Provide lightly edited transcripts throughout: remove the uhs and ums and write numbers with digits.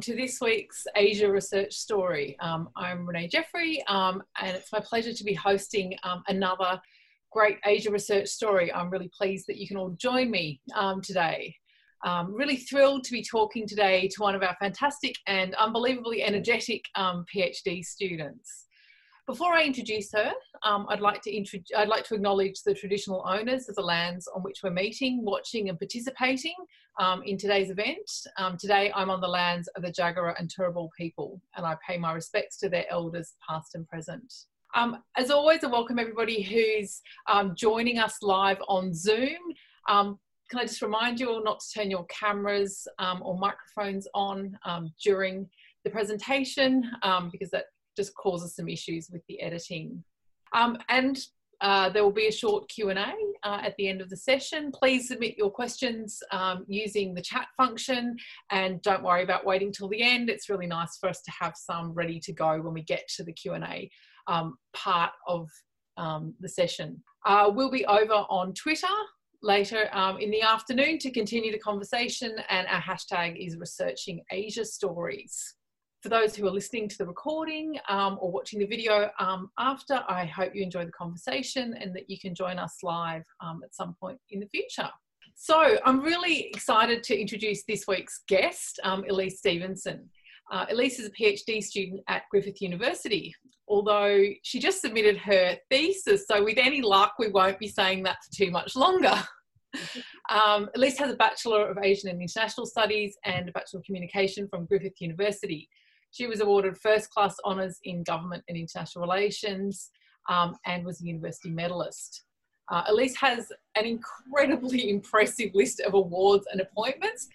to this week's Asia Research Story. I'm Renee Jeffery, and it's my pleasure to be hosting another great Asia Research Story. I'm really pleased that you can all join me today. I'm really thrilled to be talking today to one of our fantastic and unbelievably energetic PhD students. Before I introduce her, I'd like to acknowledge the traditional owners of the lands on which we're meeting, watching and participating in today's event. Today I'm on the lands of the Jagara and Turrbal people, and I pay my respects to their elders past and present. As always, I welcome everybody who's joining us live on Zoom. Can I just remind you all not to turn your cameras or microphones on during the presentation, because that just causes some issues with the editing. And there will be a short Q&A at the end of the session. Please submit your questions using the chat function, and don't worry about waiting till the end. It's really nice for us to have some ready to go when we get to the Q&A part of the session. We'll be over on Twitter later in the afternoon to continue the conversation, and our hashtag is ResearchingAsiaStories. For those who are listening to the recording or watching the video after, I hope you enjoy the conversation and that you can join us live at some point in the future. So I'm really excited to introduce this week's guest, Elise Stevenson. Elise is a PhD student at Griffith University, although she just submitted her thesis, so with any luck we won't be saying that for too much longer. Elise has a Bachelor of Asian and International Studies and a Bachelor of Communication from Griffith University. She was awarded first-class honours in government and international relations and was a university medalist. Elise has an incredibly impressive list of awards and appointments.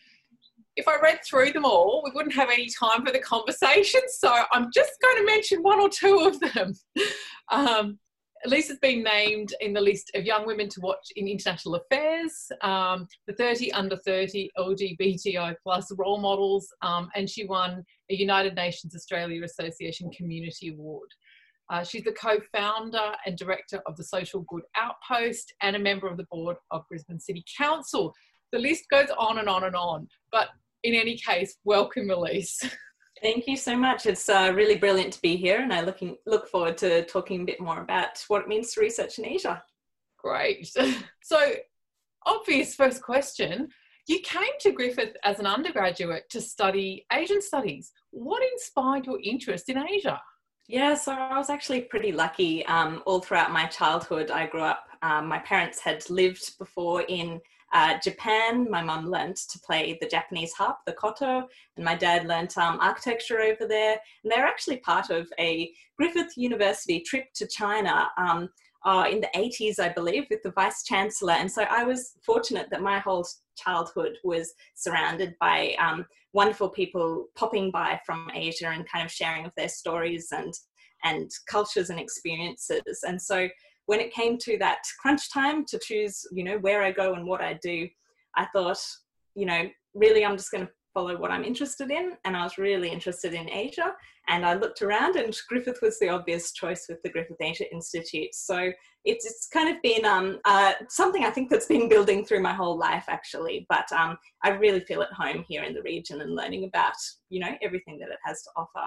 If I read through them all, we wouldn't have any time for the conversation, so I'm just going to mention one or two of them. Elise has been named in the list of young women to watch in international affairs, the 30 under 30 LGBTI plus role models, and she won a United Nations Australia Association Community Award. She's the co-founder and director of the Social Good Outpost and a member of the board of Brisbane City Council. The list goes on and on and on, but in any case, welcome Elise. Thank you so much. It's really brilliant to be here, and I look forward to talking a bit more about what it means to research in Asia. Great. So, obvious first question. You came to Griffith as an undergraduate to study Asian studies. What inspired your interest in Asia? Yeah, so I was actually pretty lucky all throughout my childhood. I grew up, my parents had lived before in Japan. My mum learnt to play the Japanese harp, the koto, and my dad learnt architecture over there. And they were actually part of a Griffith University trip to China in the 80s, I believe, with the Vice Chancellor. And so I was fortunate that my whole childhood was surrounded by wonderful people popping by from Asia and kind of sharing of their stories and cultures and experiences. And so when it came to that crunch time to choose, you know, where I go and what I do, I thought, you know, really I'm just going to follow what I'm interested in. And I was really interested in Asia, and I looked around, and Griffith was the obvious choice with the Griffith Asia Institute. So it's kind of been something I think that's been building through my whole life, actually. But I really feel at home here in the region and learning about, you know, everything that it has to offer.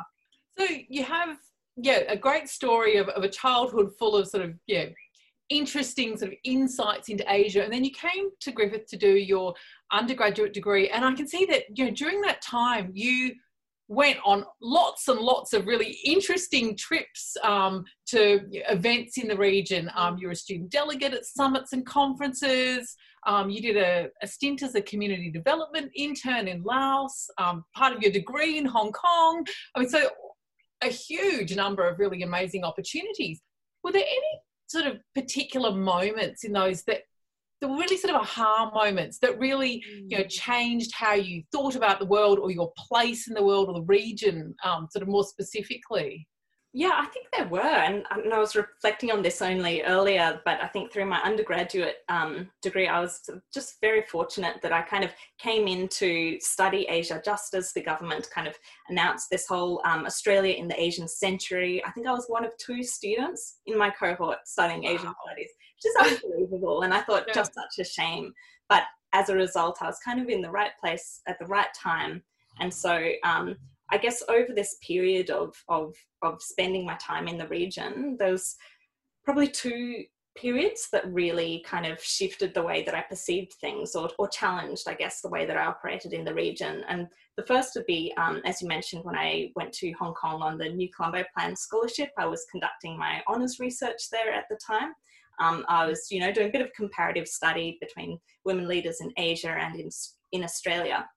So you have... yeah, a great story of a childhood full of sort of, yeah, interesting sort of insights into Asia. And then you came to Griffith to do your undergraduate degree. And I can see that, you know, during that time, you went on lots and lots of really interesting trips to events in the region. You were a student delegate at summits and conferences. You did a stint as a community development intern in Laos, part of your degree in Hong Kong. I mean, so a huge number of really amazing opportunities. Were there any sort of particular moments in those that were really sort of aha moments that really, you know, changed how you thought about the world or your place in the world or the region, sort of more specifically? Yeah, I think there were, and I was reflecting on this only earlier, but I think through my undergraduate degree, I was just very fortunate that I kind of came in to study Asia just as the government kind of announced this whole Australia in the Asian century. I think I was one of two students in my cohort studying Asian studies, which is unbelievable, and I thought just such a shame. But as a result, I was kind of in the right place at the right time, And so I guess over this period of spending my time in the region, there's probably two periods that really kind of shifted the way that I perceived things, or challenged, I guess, the way that I operated in the region. And the first would be, as you mentioned, when I went to Hong Kong on the New Colombo Plan Scholarship. I was conducting my honours research there at the time. I was, you know, doing a bit of comparative study between women leaders in Asia and in Australia.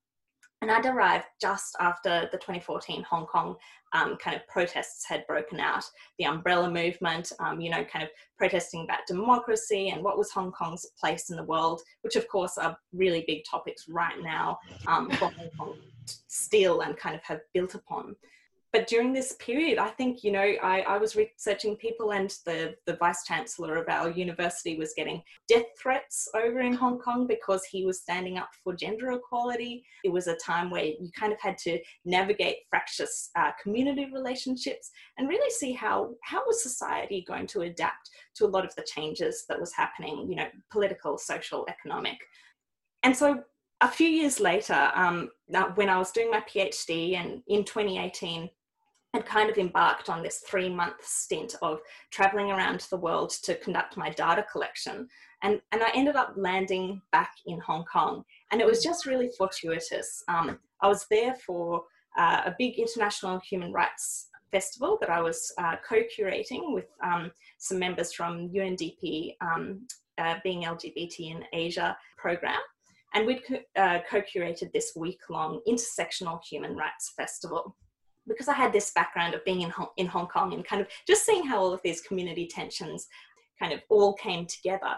And I'd arrived just after the 2014 Hong Kong kind of protests had broken out, the Umbrella Movement, you know, kind of protesting about democracy and what was Hong Kong's place in the world, which of course are really big topics right now for Hong Kong still and kind of have built upon. But during this period, I think, you know, I was researching people, and the Vice-Chancellor of our university was getting death threats over in Hong Kong because he was standing up for gender equality. It was a time where you kind of had to navigate fractious community relationships and really see how was society going to adapt to a lot of the changes that was happening, you know, political, social, economic. And so a few years later, when I was doing my PhD and in 2018, I'd kind of embarked on this 3-month stint of traveling around the world to conduct my data collection. And I ended up landing back in Hong Kong. And it was just really fortuitous. I was there for a big international human rights festival that I was co-curating with some members from UNDP, Being LGBT in Asia program. And we'd co-curated this week-long intersectional human rights festival. Because I had this background of being in Hong Kong and kind of just seeing how all of these community tensions kind of all came together,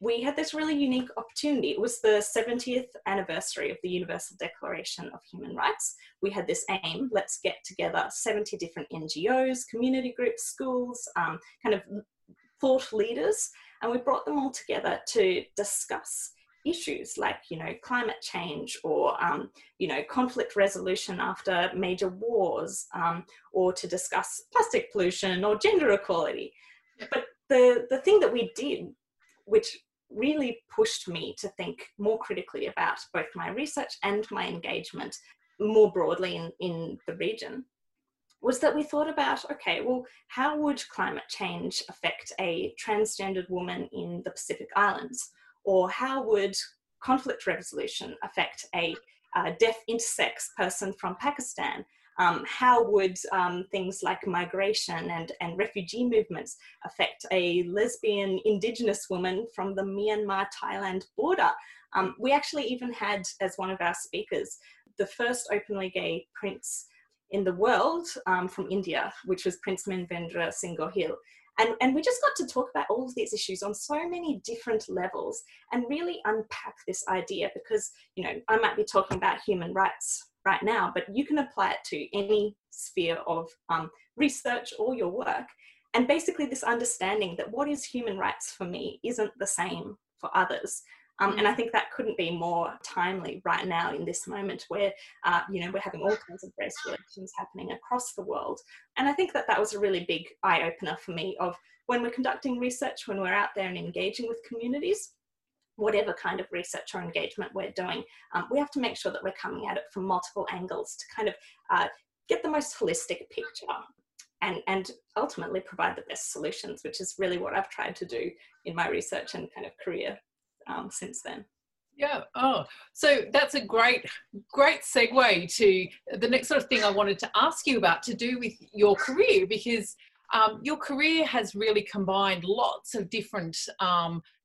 we had this really unique opportunity. It was the 70th anniversary of the Universal Declaration of Human Rights. We had this aim, let's get together 70 different NGOs, community groups, schools, kind of thought leaders, and we brought them all together to discuss issues like, you know, climate change or, you know, conflict resolution after major wars, or to discuss plastic pollution or gender equality. But the thing that we did, which really pushed me to think more critically about both my research and my engagement more broadly in the region, was that we thought about, okay, well, how would climate change affect a transgendered woman in the Pacific Islands? Or how would conflict resolution affect a deaf intersex person from Pakistan? How would things like migration and refugee movements affect a lesbian indigenous woman from the Myanmar-Thailand border? We actually even had, as one of our speakers, the first openly gay prince in the world from India, which was Prince Manvendra Singh Gohil. And we just got to talk about all of these issues on so many different levels and really unpack this idea, because, you know, I might be talking about human rights right now, but you can apply it to any sphere of research or your work. And basically this understanding that what is human rights for me isn't the same for others. And I think that couldn't be more timely right now in this moment where, you know, we're having all kinds of race relations happening across the world. And I think that that was a really big eye-opener for me of when we're conducting research, when we're out there and engaging with communities, whatever kind of research or engagement we're doing, we have to make sure that we're coming at it from multiple angles to kind of get the most holistic picture and ultimately provide the best solutions, which is really what I've tried to do in my research and kind of career since then. Yeah. Oh, so that's a great segue to the next sort of thing I wanted to ask you about, to do with your career, because your career has really combined lots of different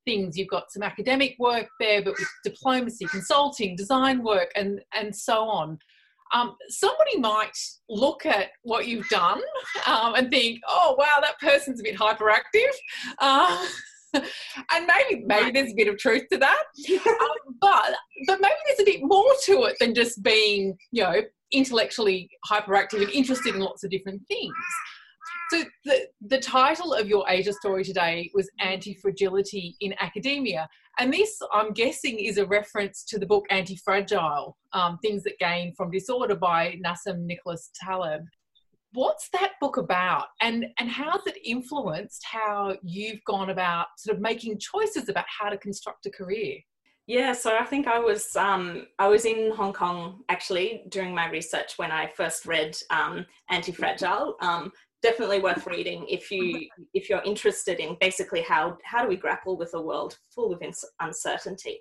things. You've got some academic work there, but with diplomacy, consulting, design work, and so on. Somebody might look at what you've done and think, oh, wow, that person's a bit hyperactive. And maybe there's a bit of truth to that, but maybe there's a bit more to it than just being, you know, intellectually hyperactive and interested in lots of different things. So the title of your Asia story today was Antifragility in Academia, and this, I'm guessing, is a reference to the book Antifragile, Things That Gain from Disorder by Nassim Nicholas Taleb. What's that book about, and how's it influenced how you've gone about sort of making choices about how to construct a career? Yeah, so I think I was in Hong Kong actually during my research when I first read Antifragile. Definitely worth reading if you're interested in basically how do we grapple with a world full of uncertainty.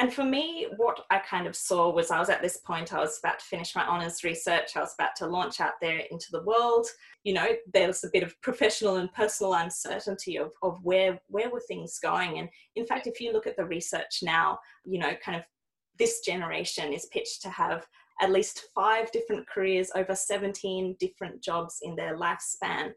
And for me, what I kind of saw was I was at this point, I was about to finish my honours research, I was about to launch out there into the world. You know, there was a bit of professional and personal uncertainty of where were things going. And in fact, if you look at the research now, you know, kind of this generation is pitched to have at least 5 different careers, over 17 different jobs in their lifespan.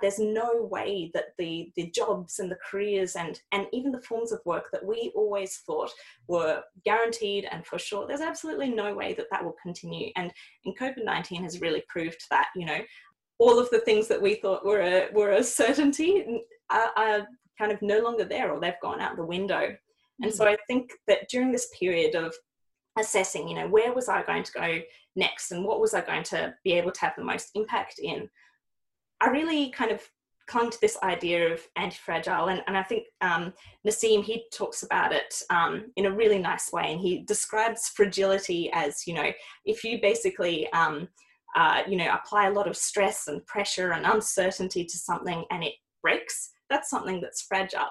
There's no way that the jobs and the careers and even the forms of work that we always thought were guaranteed and for sure, there's absolutely no way that that will continue. And COVID-19 has really proved that, you know, all of the things that we thought were a certainty are kind of no longer there, or they've gone out the window. Mm-hmm. And so I think that during this period of assessing, you know, where was I going to go next and what was I going to be able to have the most impact in, I really kind of clung to this idea of antifragile, and I think Nassim, he talks about it in a really nice way, and he describes fragility as, you know, if you basically you know, apply a lot of stress and pressure and uncertainty to something and it breaks, that's something that's fragile.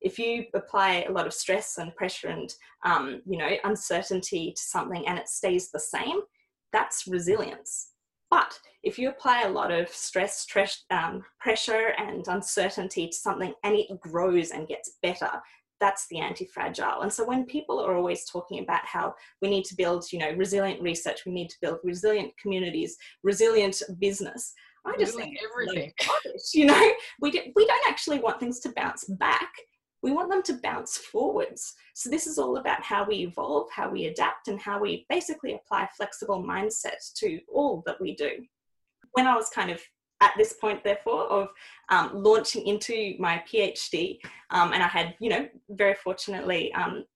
If you apply a lot of stress and pressure and you know, uncertainty to something and it stays the same, that's resilience. But if you apply a lot of stress, pressure and uncertainty to something and it grows and gets better, that's the anti-fragile. And so when people are always talking about how we need to build, you know, resilient research, we need to build resilient communities, resilient business, I just think everything. You know, we don't actually want things to bounce back. We want them to bounce forwards. So this is all about how we evolve, how we adapt, and how we basically apply flexible mindsets to all that we do. When I was kind of at this point, therefore, of launching into my PhD, and I had, you know, very fortunately,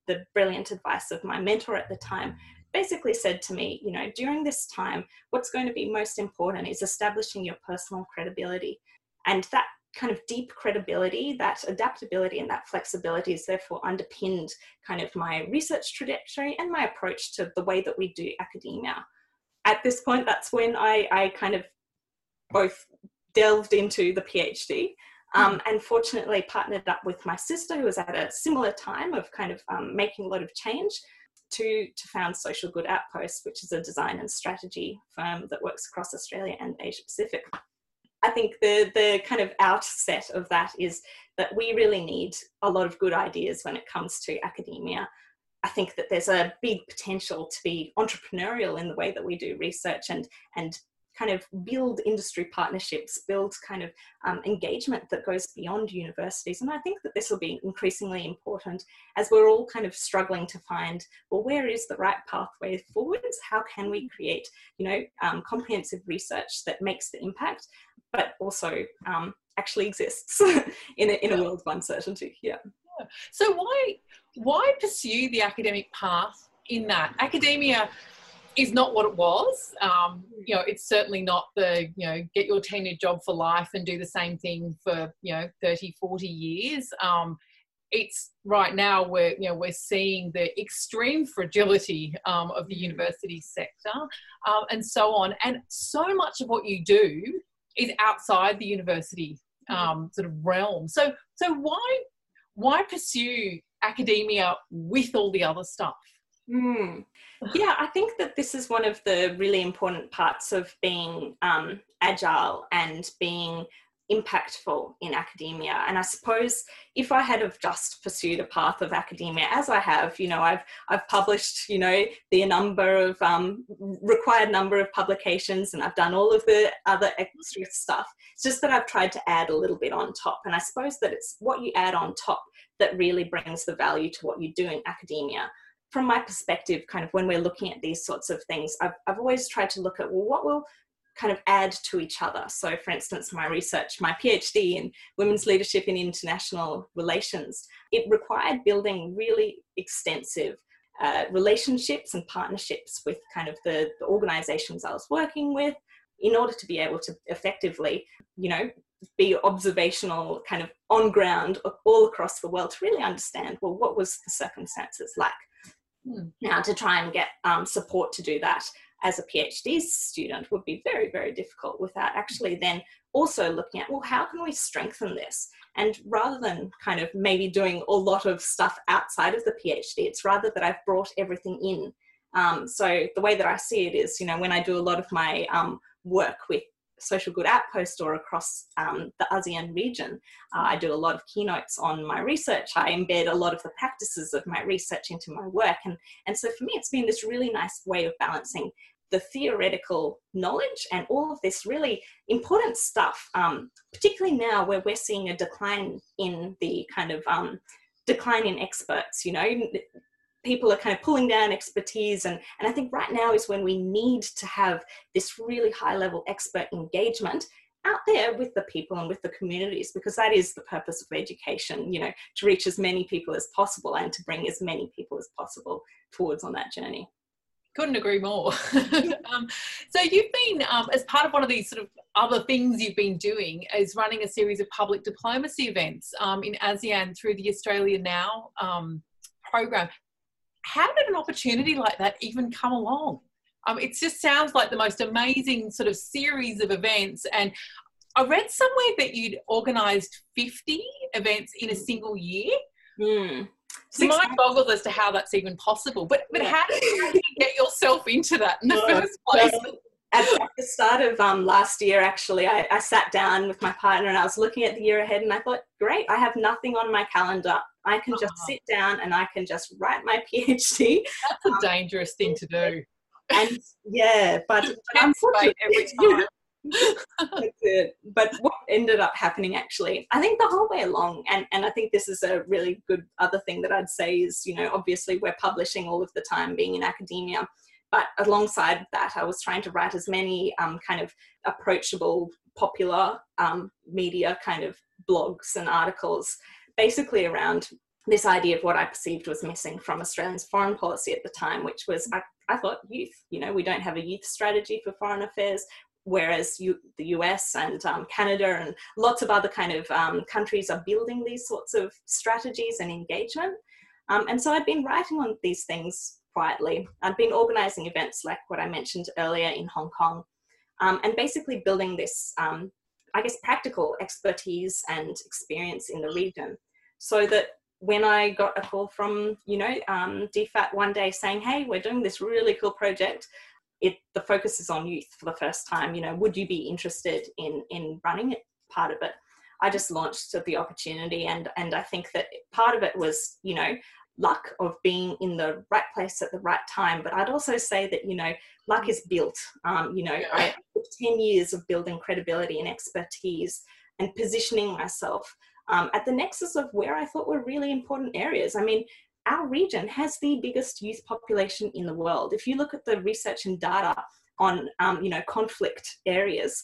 the brilliant advice of my mentor at the time, basically said to me, you know, during this time, what's going to be most important is establishing your personal credibility. And that kind of deep credibility, that adaptability and that flexibility is therefore underpinned kind of my research trajectory and my approach to the way that we do academia. At this point, that's when I kind of both delved into the PhD and fortunately partnered up with my sister, who was at a similar time of kind of making a lot of change, to found Social Good Outpost, which is a design and strategy firm that works across Australia and Asia Pacific. I think the kind of outset of that is that we really need a lot of good ideas when it comes to academia. I think that there's a big potential to be entrepreneurial in the way that we do research and kind of build industry partnerships, build kind of engagement that goes beyond universities. And I think that this will be increasingly important as we're all kind of struggling to find, well, where is the right pathway forwards? How can we create, you know, comprehensive research that makes the impact, but also actually exists in a world of uncertainty? Yeah. So why pursue the academic path in that? Academia is not what it was. You know, it's certainly not the, you know, get your tenure job for life and do the same thing for, you know, 30, 40 years. It's right now we're seeing the extreme fragility of the university sector and so on. And so much of what you do is outside the university sort of realm. So why pursue academia with all the other stuff? Yeah, I think that this is one of the really important parts of being agile and being impactful in academia. And I suppose if I had have just pursued a path of academia as I have, you know, I've published, you know, the number of required number of publications, and I've done all of the other extra stuff. It's just that I've tried to add a little bit on top. And I suppose that it's what you add on top that really brings the value to what you do in academia. From my perspective, kind of when we're looking at these sorts of things, I've always tried to look at, well, what will kind of add to each other. So for instance, my research, my PhD in women's leadership in international relations, it required building really extensive relationships and partnerships with kind of the organisations I was working with in order to be able to effectively, you know, be observational, kind of on ground all across the world, to really understand, well, what was the circumstances like? Mm. Now, to try and get support to do that as a PhD student would be very, very difficult, without actually then also looking at, well, how can we strengthen this? And rather than kind of maybe doing a lot of stuff outside of the PhD, it's rather that I've brought everything in. So the way that I see it is, you know, when I do a lot of my work with Social Good Outpost or across the ASEAN region, I do a lot of keynotes on my research. I embed a lot of the practices of my research into my work. And so for me, it's been this really nice way of balancing the theoretical knowledge and all of this really important stuff, particularly now where we're seeing a decline in the kind of decline in experts. You know, people are kind of pulling down expertise, and I think right now is when we need to have this really high level expert engagement out there with the people and with the communities, because that is the purpose of education, you know, to reach as many people as possible and to bring as many people as possible towards on that journey. Couldn't agree more. So you've been, as part of one of these sort of other things you've been doing, is running a series of public diplomacy events in ASEAN through the Australia Now program. How did an opportunity like that even come along? It just sounds like the most amazing sort of series of events. And I read somewhere that you'd organised 50 events in a single year. Mm. So my boggles as to how that's even possible. But how did you get yourself into that in the first place? Well, at the start of last year, actually, I sat down with my partner and I was looking at the year ahead and I thought, great, I have nothing on my calendar. I can just sit down and I can just write my PhD. That's a dangerous thing to do. And yeah, but unfortunately, every time. But what ended up happening, actually, I think the whole way along, and I think this is a really good other thing that I'd say is, you know, obviously we're publishing all of the time being in academia, but alongside that I was trying to write as many kind of approachable, popular media kind of blogs and articles, basically around this idea of what I perceived was missing from Australia's foreign policy at the time, which was, I thought, youth. You know, we don't have a youth strategy for foreign affairs, whereas the US and Canada and lots of other kind of countries are building these sorts of strategies and engagement. And so I'd been writing on these things quietly. I'd been organising events like what I mentioned earlier in Hong Kong, and basically building this, I guess, practical expertise and experience in the region, so that when I got a call from, you know, DFAT one day saying, hey, we're doing this really cool project. The focus is on youth for the first time, you know, would you be interested in running it, part of it? I just launched at the opportunity, and I think that part of it was, you know, luck of being in the right place at the right time. But I'd also say that, you know, luck is built. You know, I took 10 years of building credibility and expertise and positioning myself at the nexus of where I thought were really important areas. I mean, our region has the biggest youth population in the world. If you look at the research and data on, you know, conflict areas,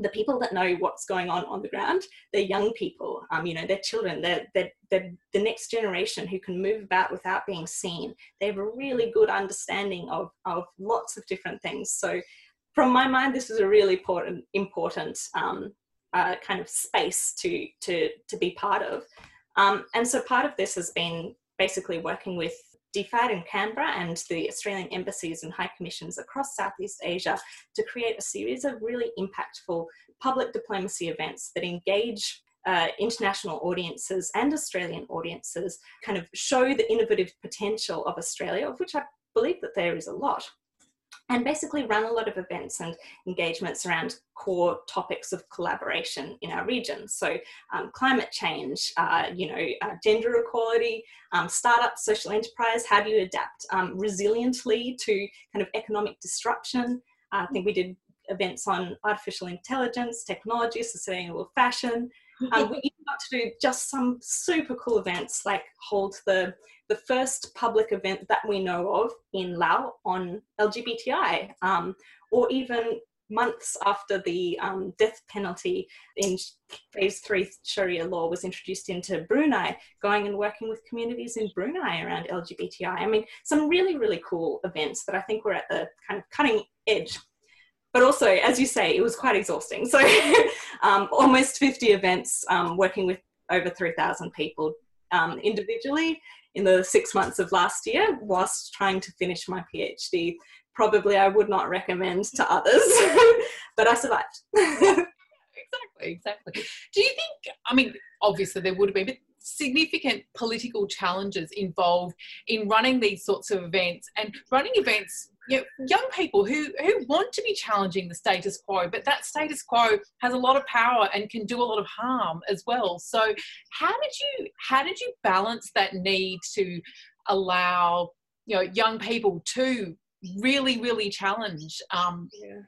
the people that know what's going on the ground, they're young people, you know, they're children, they're the next generation who can move about without being seen. They have a really good understanding of lots of different things. So from my mind, this is a really important kind of space to be part of. And so part of this has been basically working with DFAT in Canberra and the Australian embassies and high commissions across Southeast Asia to create a series of really impactful public diplomacy events that engage international audiences and Australian audiences, kind of show the innovative potential of Australia, of which I believe that there is a lot, and basically run a lot of events and engagements around core topics of collaboration in our region. So climate change, you know, gender equality, startup, social enterprise, how do you adapt resiliently to kind of economic disruption? I think we did events on artificial intelligence, technology, sustainable fashion. We got to do just some super cool events, like hold the first public event that we know of in Laos on LGBTI, or even months after the death penalty in phase 3 Sharia law was introduced into Brunei, going and working with communities in Brunei around LGBTI. I mean, some really, really cool events that I think were at the kind of cutting edge. But also, as you say, it was quite exhausting. So almost 50 events, working with over 3,000 people individually in the 6 months of last year whilst trying to finish my PhD. Probably I would not recommend to others, but I survived. Exactly. Do you think, I mean, obviously there would have been, but significant political challenges involved in running these sorts of events, and running events, you know, young people who want to be challenging the status quo, but that status quo has a lot of power and can do a lot of harm as well. So how did you balance that need to allow, you know, young people to really challenge you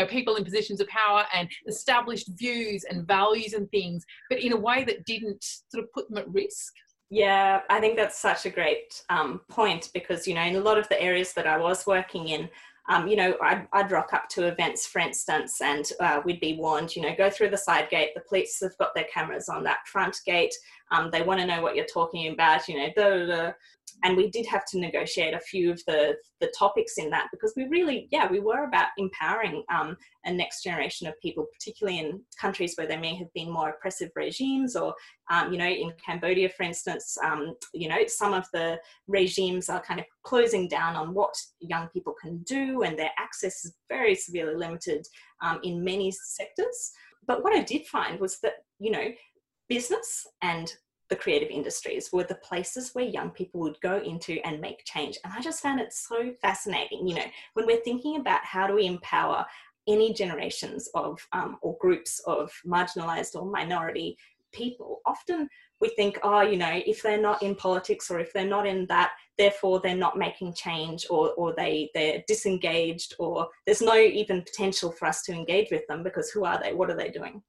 know, people in positions of power and established views and values and things, but in a way that didn't sort of put them at risk? Yeah, I think that's such a great point, because, you know, in a lot of the areas that I was working in, you know, I'd rock up to events, for instance, and we'd be warned, you know, go through the side gate, the police have got their cameras on that front gate, they want to know what you're talking about, you know, And we did have to negotiate a few of the topics in that, because we really, we were about empowering a next generation of people, particularly in countries where there may have been more oppressive regimes, or, you know, in Cambodia, for instance, you know, some of the regimes are kind of closing down on what young people can do, and their access is very severely limited in many sectors. But what I did find was that, you know, business and the creative industries were the places where young people would go into and make change. And I just found it so fascinating, you know, when we're thinking about how do we empower any generations of or groups of marginalized or minority people, often we think, oh, you know, if they're not in politics or if they're not in that, therefore they're not making change, or they're disengaged, or there's no even potential for us to engage with them, because who are they? What are they doing?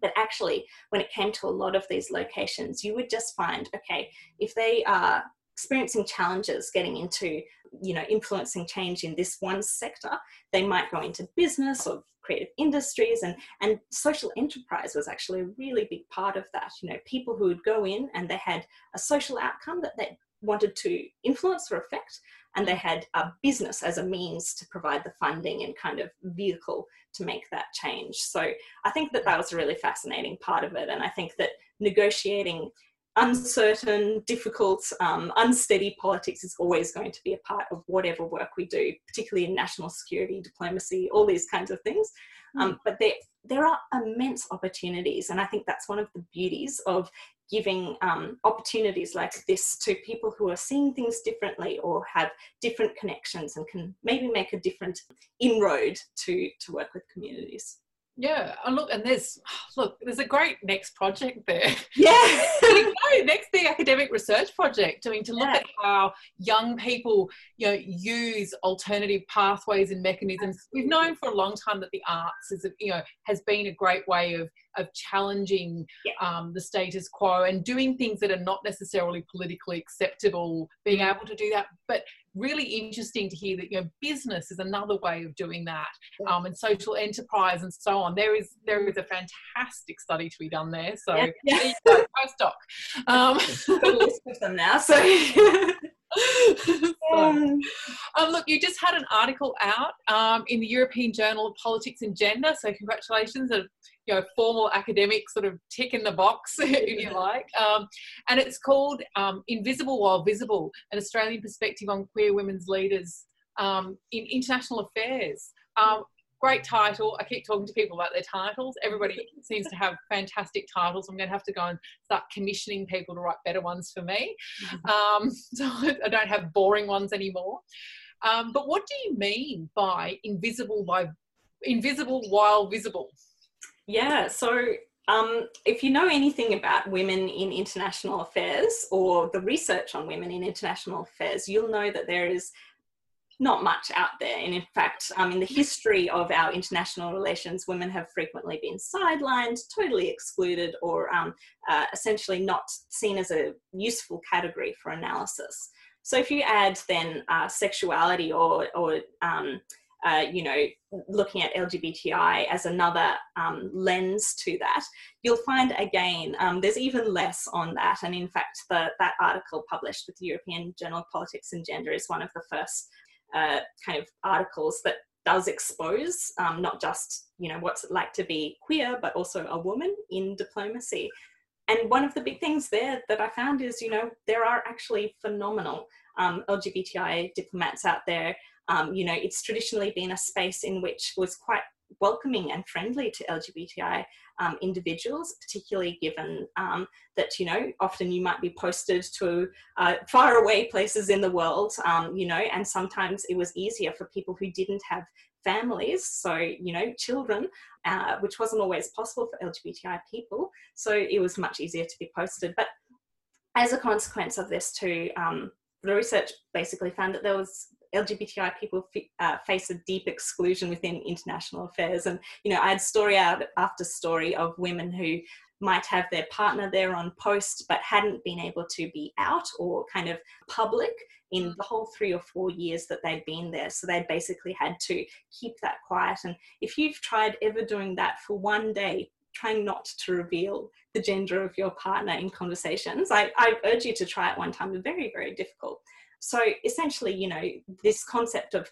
But actually, when it came to a lot of these locations, you would just find, okay, if they are experiencing challenges getting into, you know, influencing change in this one sector, they might go into business or creative industries, and social enterprise was actually a really big part of that. You know, people who would go in and they had a social outcome that they wanted to influence or affect, and they had a business as a means to provide the funding and kind of vehicle to make that change. So I think that that was a really fascinating part of it. And I think that negotiating uncertain, difficult, unsteady politics is always going to be a part of whatever work we do, particularly in national security, diplomacy, all these kinds of things. But there are immense opportunities. And I think that's one of the beauties of giving opportunities like this to people who are seeing things differently or have different connections and can maybe make a different inroad to work with communities. Yeah, and there's a great next project there. Yeah. Next, the academic research project, look at how young people, you know, use alternative pathways and mechanisms. Absolutely. We've known for a long time that the arts is, you know, has been a great way of challenging the status quo and doing things that are not necessarily politically acceptable, being able to do that. But really interesting to hear that, you know, business is another way of doing that, and social enterprise and so on. There is a fantastic study to be done there. So postdoc. I've got a list of them now. So. Look, you just had an article out in the European Journal of Politics and Gender, so congratulations, a, you know, formal academic sort of tick in the box, if you like, and it's called Invisible While Visible, an Australian Perspective on Queer Women's Leaders in International Affairs. Great title. I keep talking to people about their titles. Everybody seems to have fantastic titles. I'm going to have to go and start commissioning people to write better ones for me. So I don't have boring ones anymore. But what do you mean by invisible while visible? Yeah, so if you know anything about women in international affairs or the research on women in international affairs, you'll know that there is not much out there. And in fact, in the history of our international relations, women have frequently been sidelined, totally excluded, or essentially not seen as a useful category for analysis. So if you add then sexuality or you know, looking at LGBTI as another lens to that, you'll find again, there's even less on that. And in fact, that article published with the European Journal of Politics and Gender is one of the first kind of articles that does expose not just, you know, what's it like to be queer, but also a woman in diplomacy. And one of the big things there that I found is, you know, there are actually phenomenal LGBTI diplomats out there. You know, it's traditionally been a space in which was quite welcoming and friendly to LGBTI individuals, particularly given that, you know, often you might be posted to faraway places in the world, you know, and sometimes it was easier for people who didn't have families, so, you know, children, which wasn't always possible for LGBTI people, so it was much easier to be posted. But as a consequence of this too, the research basically found that there was LGBTI people face a deep exclusion within international affairs. And, you know, I had story after story of women who might have their partner there on post, but hadn't been able to be out or kind of public in the whole 3 or 4 years that they'd been there. So they'd basically had to keep that quiet. And if you've tried ever doing that for one day, trying not to reveal the gender of your partner in conversations, I urge you to try it one time. It's very, very difficult. So essentially, you know, this concept of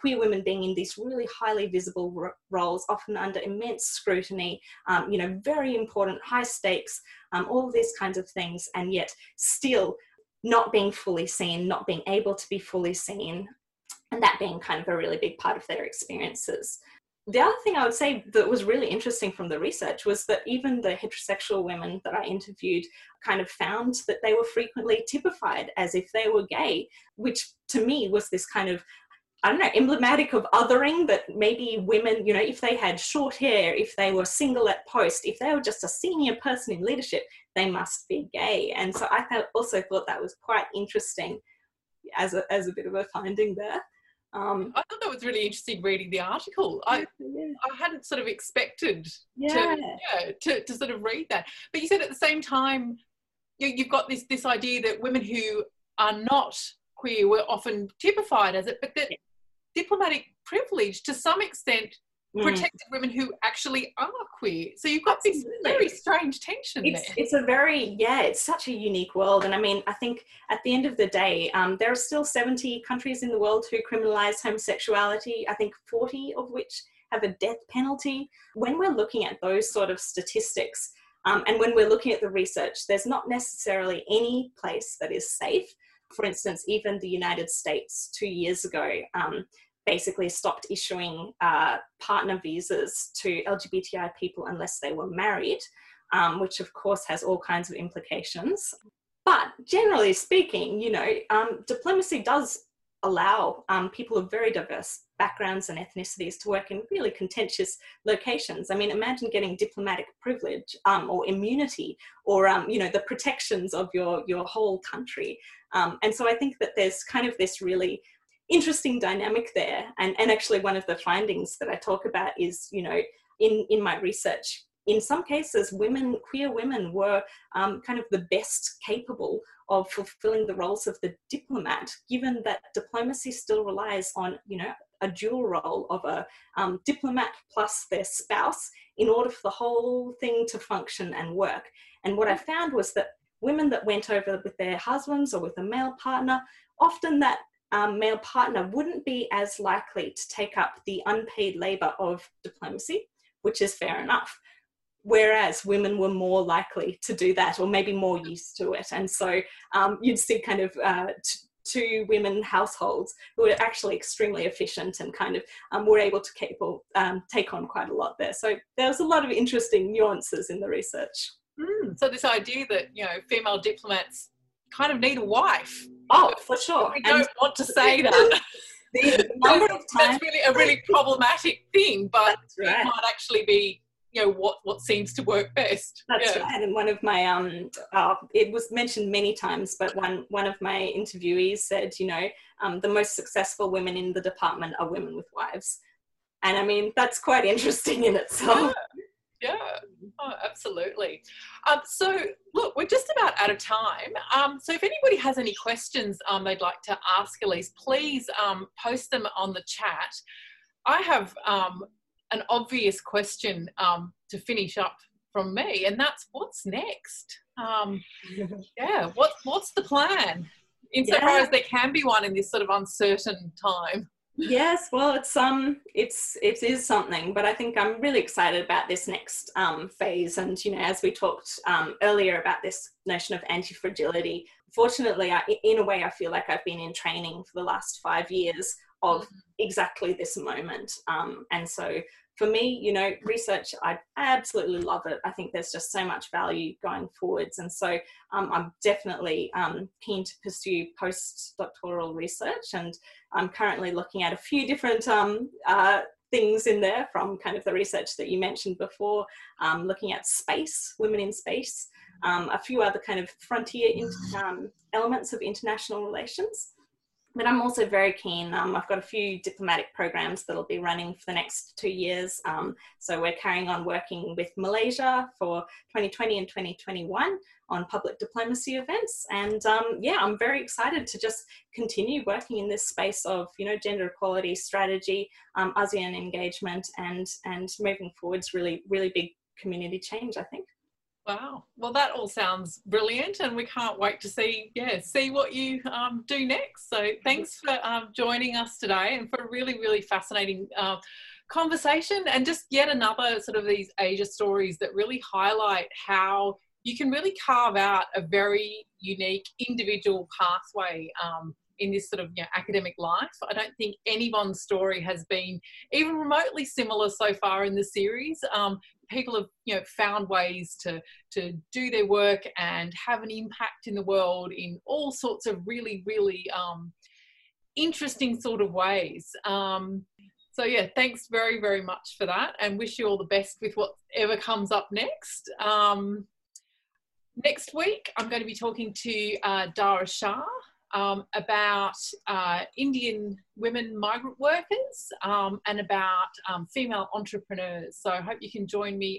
queer women being in these really highly visible roles, often under immense scrutiny, you know, very important, high stakes, all of these kinds of things, and yet still not being fully seen, not being able to be fully seen, and that being kind of a really big part of their experiences. The other thing I would say that was really interesting from the research was that even the heterosexual women that I interviewed kind of found that they were frequently typified as if they were gay, which to me was this kind of, I don't know, emblematic of othering, that maybe women, you know, if they had short hair, if they were single at post, if they were just a senior person in leadership, they must be gay. And so I also thought that was quite interesting as a bit of a finding there. I thought that was really interesting reading the article. I hadn't sort of expected to sort of read that. But you said at the same time, you've got this idea that women who are not queer were often typified as it, but that diplomatic privilege to some extent protected women who actually are queer. So you've got this very strange tension there. It's a very, it's such a unique world. And I mean, I think at the end of the day, there are still 70 countries in the world who criminalise homosexuality, I think 40 of which have a death penalty. When we're looking at those sort of statistics, and when we're looking at the research, there's not necessarily any place that is safe. For instance, even the United States 2 years ago, basically stopped issuing partner visas to LGBTI people unless they were married, which of course has all kinds of implications. But generally speaking, you know, diplomacy does allow people of very diverse backgrounds and ethnicities to work in really contentious locations. I mean, imagine getting diplomatic privilege or immunity or, you know, the protections of your whole country. And so I think that there's kind of this really interesting dynamic there, and actually one of the findings that I talk about is, you know, in my research, in some cases women, queer women, were kind of the best capable of fulfilling the roles of the diplomat, given that diplomacy still relies on, you know, a dual role of a diplomat plus their spouse in order for the whole thing to function and work. And what I found was that women that went over with their husbands or with a male partner, often that male partner wouldn't be as likely to take up the unpaid labour of diplomacy, which is fair enough, whereas women were more likely to do that, or maybe more used to it. And so you'd see kind of two women households who were actually extremely efficient and kind of were able to take on quite a lot there. So there was a lot of interesting nuances in the research. So this idea that, you know, female diplomats kind of need a wife. Oh, for sure. I don't want to say that. That's really a really problematic thing, but right. It might actually be, you know, what seems to work best. That's right. And one of my, it was mentioned many times, but one of my interviewees said, you know, the most successful women in the department are women with wives. And I mean, that's quite interesting in itself. Yeah. Oh, absolutely. So look, we're just about out of time. So if anybody has any questions they'd like to ask Elise, please post them on the chat. I have an obvious question to finish up from me, and that's what's next? What's the plan? Insofar as there can be one in this sort of uncertain time. Yes, well, it is something, but I think I'm really excited about this next phase. And, you know, as we talked earlier about this notion of anti-fragility, fortunately, in a way, I feel like I've been in training for the last 5 years of exactly this moment. And so for me, you know, research, I absolutely love it. I think there's just so much value going forwards. And so I'm definitely keen to pursue postdoctoral research. And I'm currently looking at a few different things in there, from kind of the research that you mentioned before, looking at space, women in space, a few other kind of frontier elements of international relations. But I'm also very keen. I've got a few diplomatic programs that'll be running for the next 2 years. So we're carrying on working with Malaysia for 2020 and 2021 on public diplomacy events. And yeah, I'm very excited to just continue working in this space of, you know, gender equality strategy, ASEAN engagement, and moving forwards, really, really big community change, I think. Wow. Well, that all sounds brilliant, and we can't wait to see what you do next. So thanks for joining us today, and for a really, really fascinating conversation, and just yet another sort of these Asia stories that really highlight how you can really carve out a very unique individual pathway in this sort of, you know, academic life. I don't think anyone's story has been even remotely similar so far in the series. People have, you know, found ways to do their work and have an impact in the world in all sorts of really, really interesting sort of ways. So yeah, thanks very, very much for that, and wish you all the best with whatever comes up next. Next week, I'm going to be talking to Dara Shah about Indian women migrant workers and about female entrepreneurs. So I hope you can join me